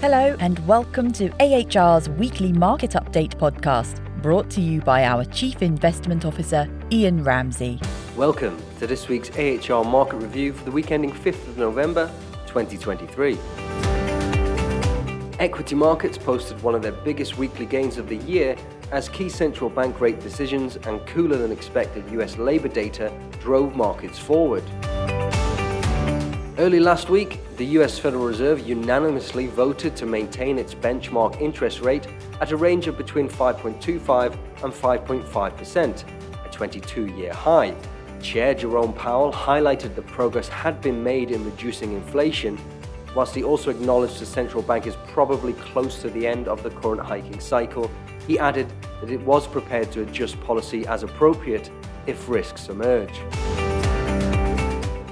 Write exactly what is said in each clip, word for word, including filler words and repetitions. Hello and welcome to A H R's weekly market update podcast, brought to you by our Chief Investment Officer, Ian Ramsey. Welcome to this week's A H R market review for the week ending fifth of November, twenty twenty-three. Equity markets posted one of their biggest weekly gains of the year as key central bank rate decisions and cooler than expected U S labor data drove markets forward. Early last week, the U S Federal Reserve unanimously voted to maintain its benchmark interest rate at a range of between five point two five and five point five percent, a twenty-two-year high. Chair Jerome Powell highlighted the progress had been made in reducing inflation, whilst he also acknowledged the central bank is probably close to the end of the current hiking cycle. He added that it was prepared to adjust policy as appropriate if risks emerge.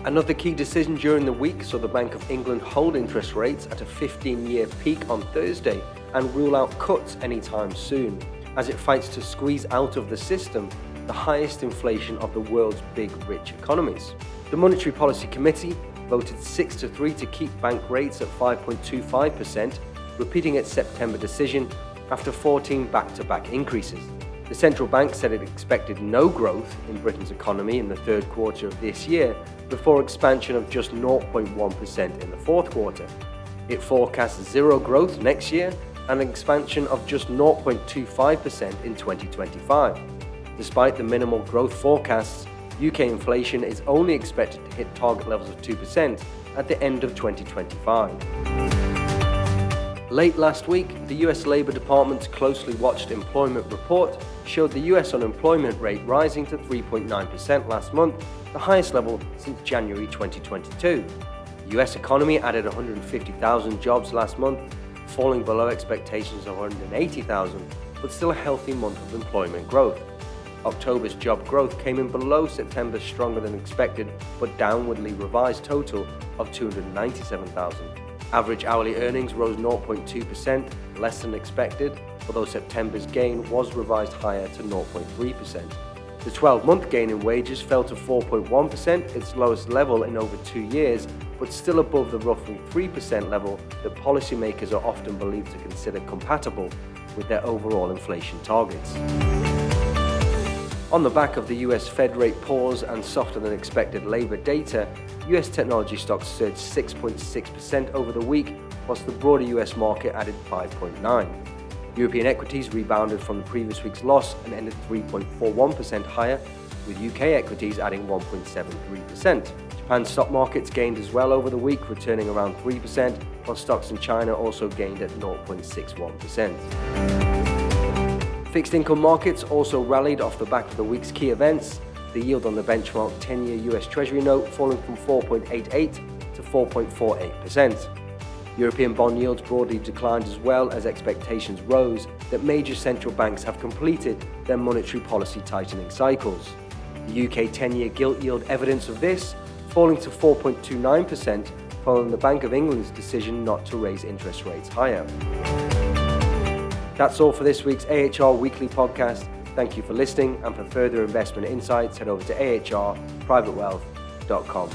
Another key decision during the week saw the Bank of England hold interest rates at a fifteen-year peak on Thursday and rule out cuts anytime soon, as it fights to squeeze out of the system the highest inflation of the world's big rich economies. The Monetary Policy Committee voted six to three to keep bank rates at five point two five percent, repeating its September decision after fourteen back-to-back increases. The central bank said it expected no growth in Britain's economy in the third quarter of this year, before expansion of just zero point one percent in the fourth quarter. It forecasts zero growth next year and an expansion of just zero point two five percent in twenty twenty-five. Despite the minimal growth forecasts, U K inflation is only expected to hit target levels of two percent at the end of twenty twenty-five. Late last week, the U S Labour Department's closely watched employment report showed the U S unemployment rate rising to three point nine percent last month, the highest level since January twenty twenty-two. The U S economy added one hundred fifty thousand jobs last month, falling below expectations of one hundred eighty thousand, but still a healthy month of employment growth. October's job growth came in below September's stronger than expected, but downwardly revised total of two hundred ninety-seven thousand. Average hourly earnings rose zero point two percent, less than expected, although September's gain was revised higher to zero point three percent. The twelve-month gain in wages fell to four point one percent, its lowest level in over two years, but still above the roughly three percent level that policymakers are often believed to consider compatible with their overall inflation targets. On the back of the U S Fed rate pause and softer than expected labour data, U S technology stocks surged six point six percent over the week, whilst the broader U S market added five point nine percent. European equities rebounded from the previous week's loss and ended three point four one percent higher, with U K equities adding one point seven three percent. Japan's stock markets gained as well over the week, returning around three percent, while stocks in China also gained at zero point six one percent. Fixed income markets also rallied off the back of the week's key events, the yield on the benchmark ten-year U S Treasury note falling from four point eight eight to four point four eight percent. European bond yields broadly declined as well as expectations rose that major central banks have completed their monetary policy tightening cycles. The U K ten-year gilt yield evidence of this falling to four point two nine percent following the Bank of England's decision not to raise interest rates higher. That's all for this week's A H R Weekly Podcast. Thank you for listening, and for further investment insights, head over to a h r private wealth dot com.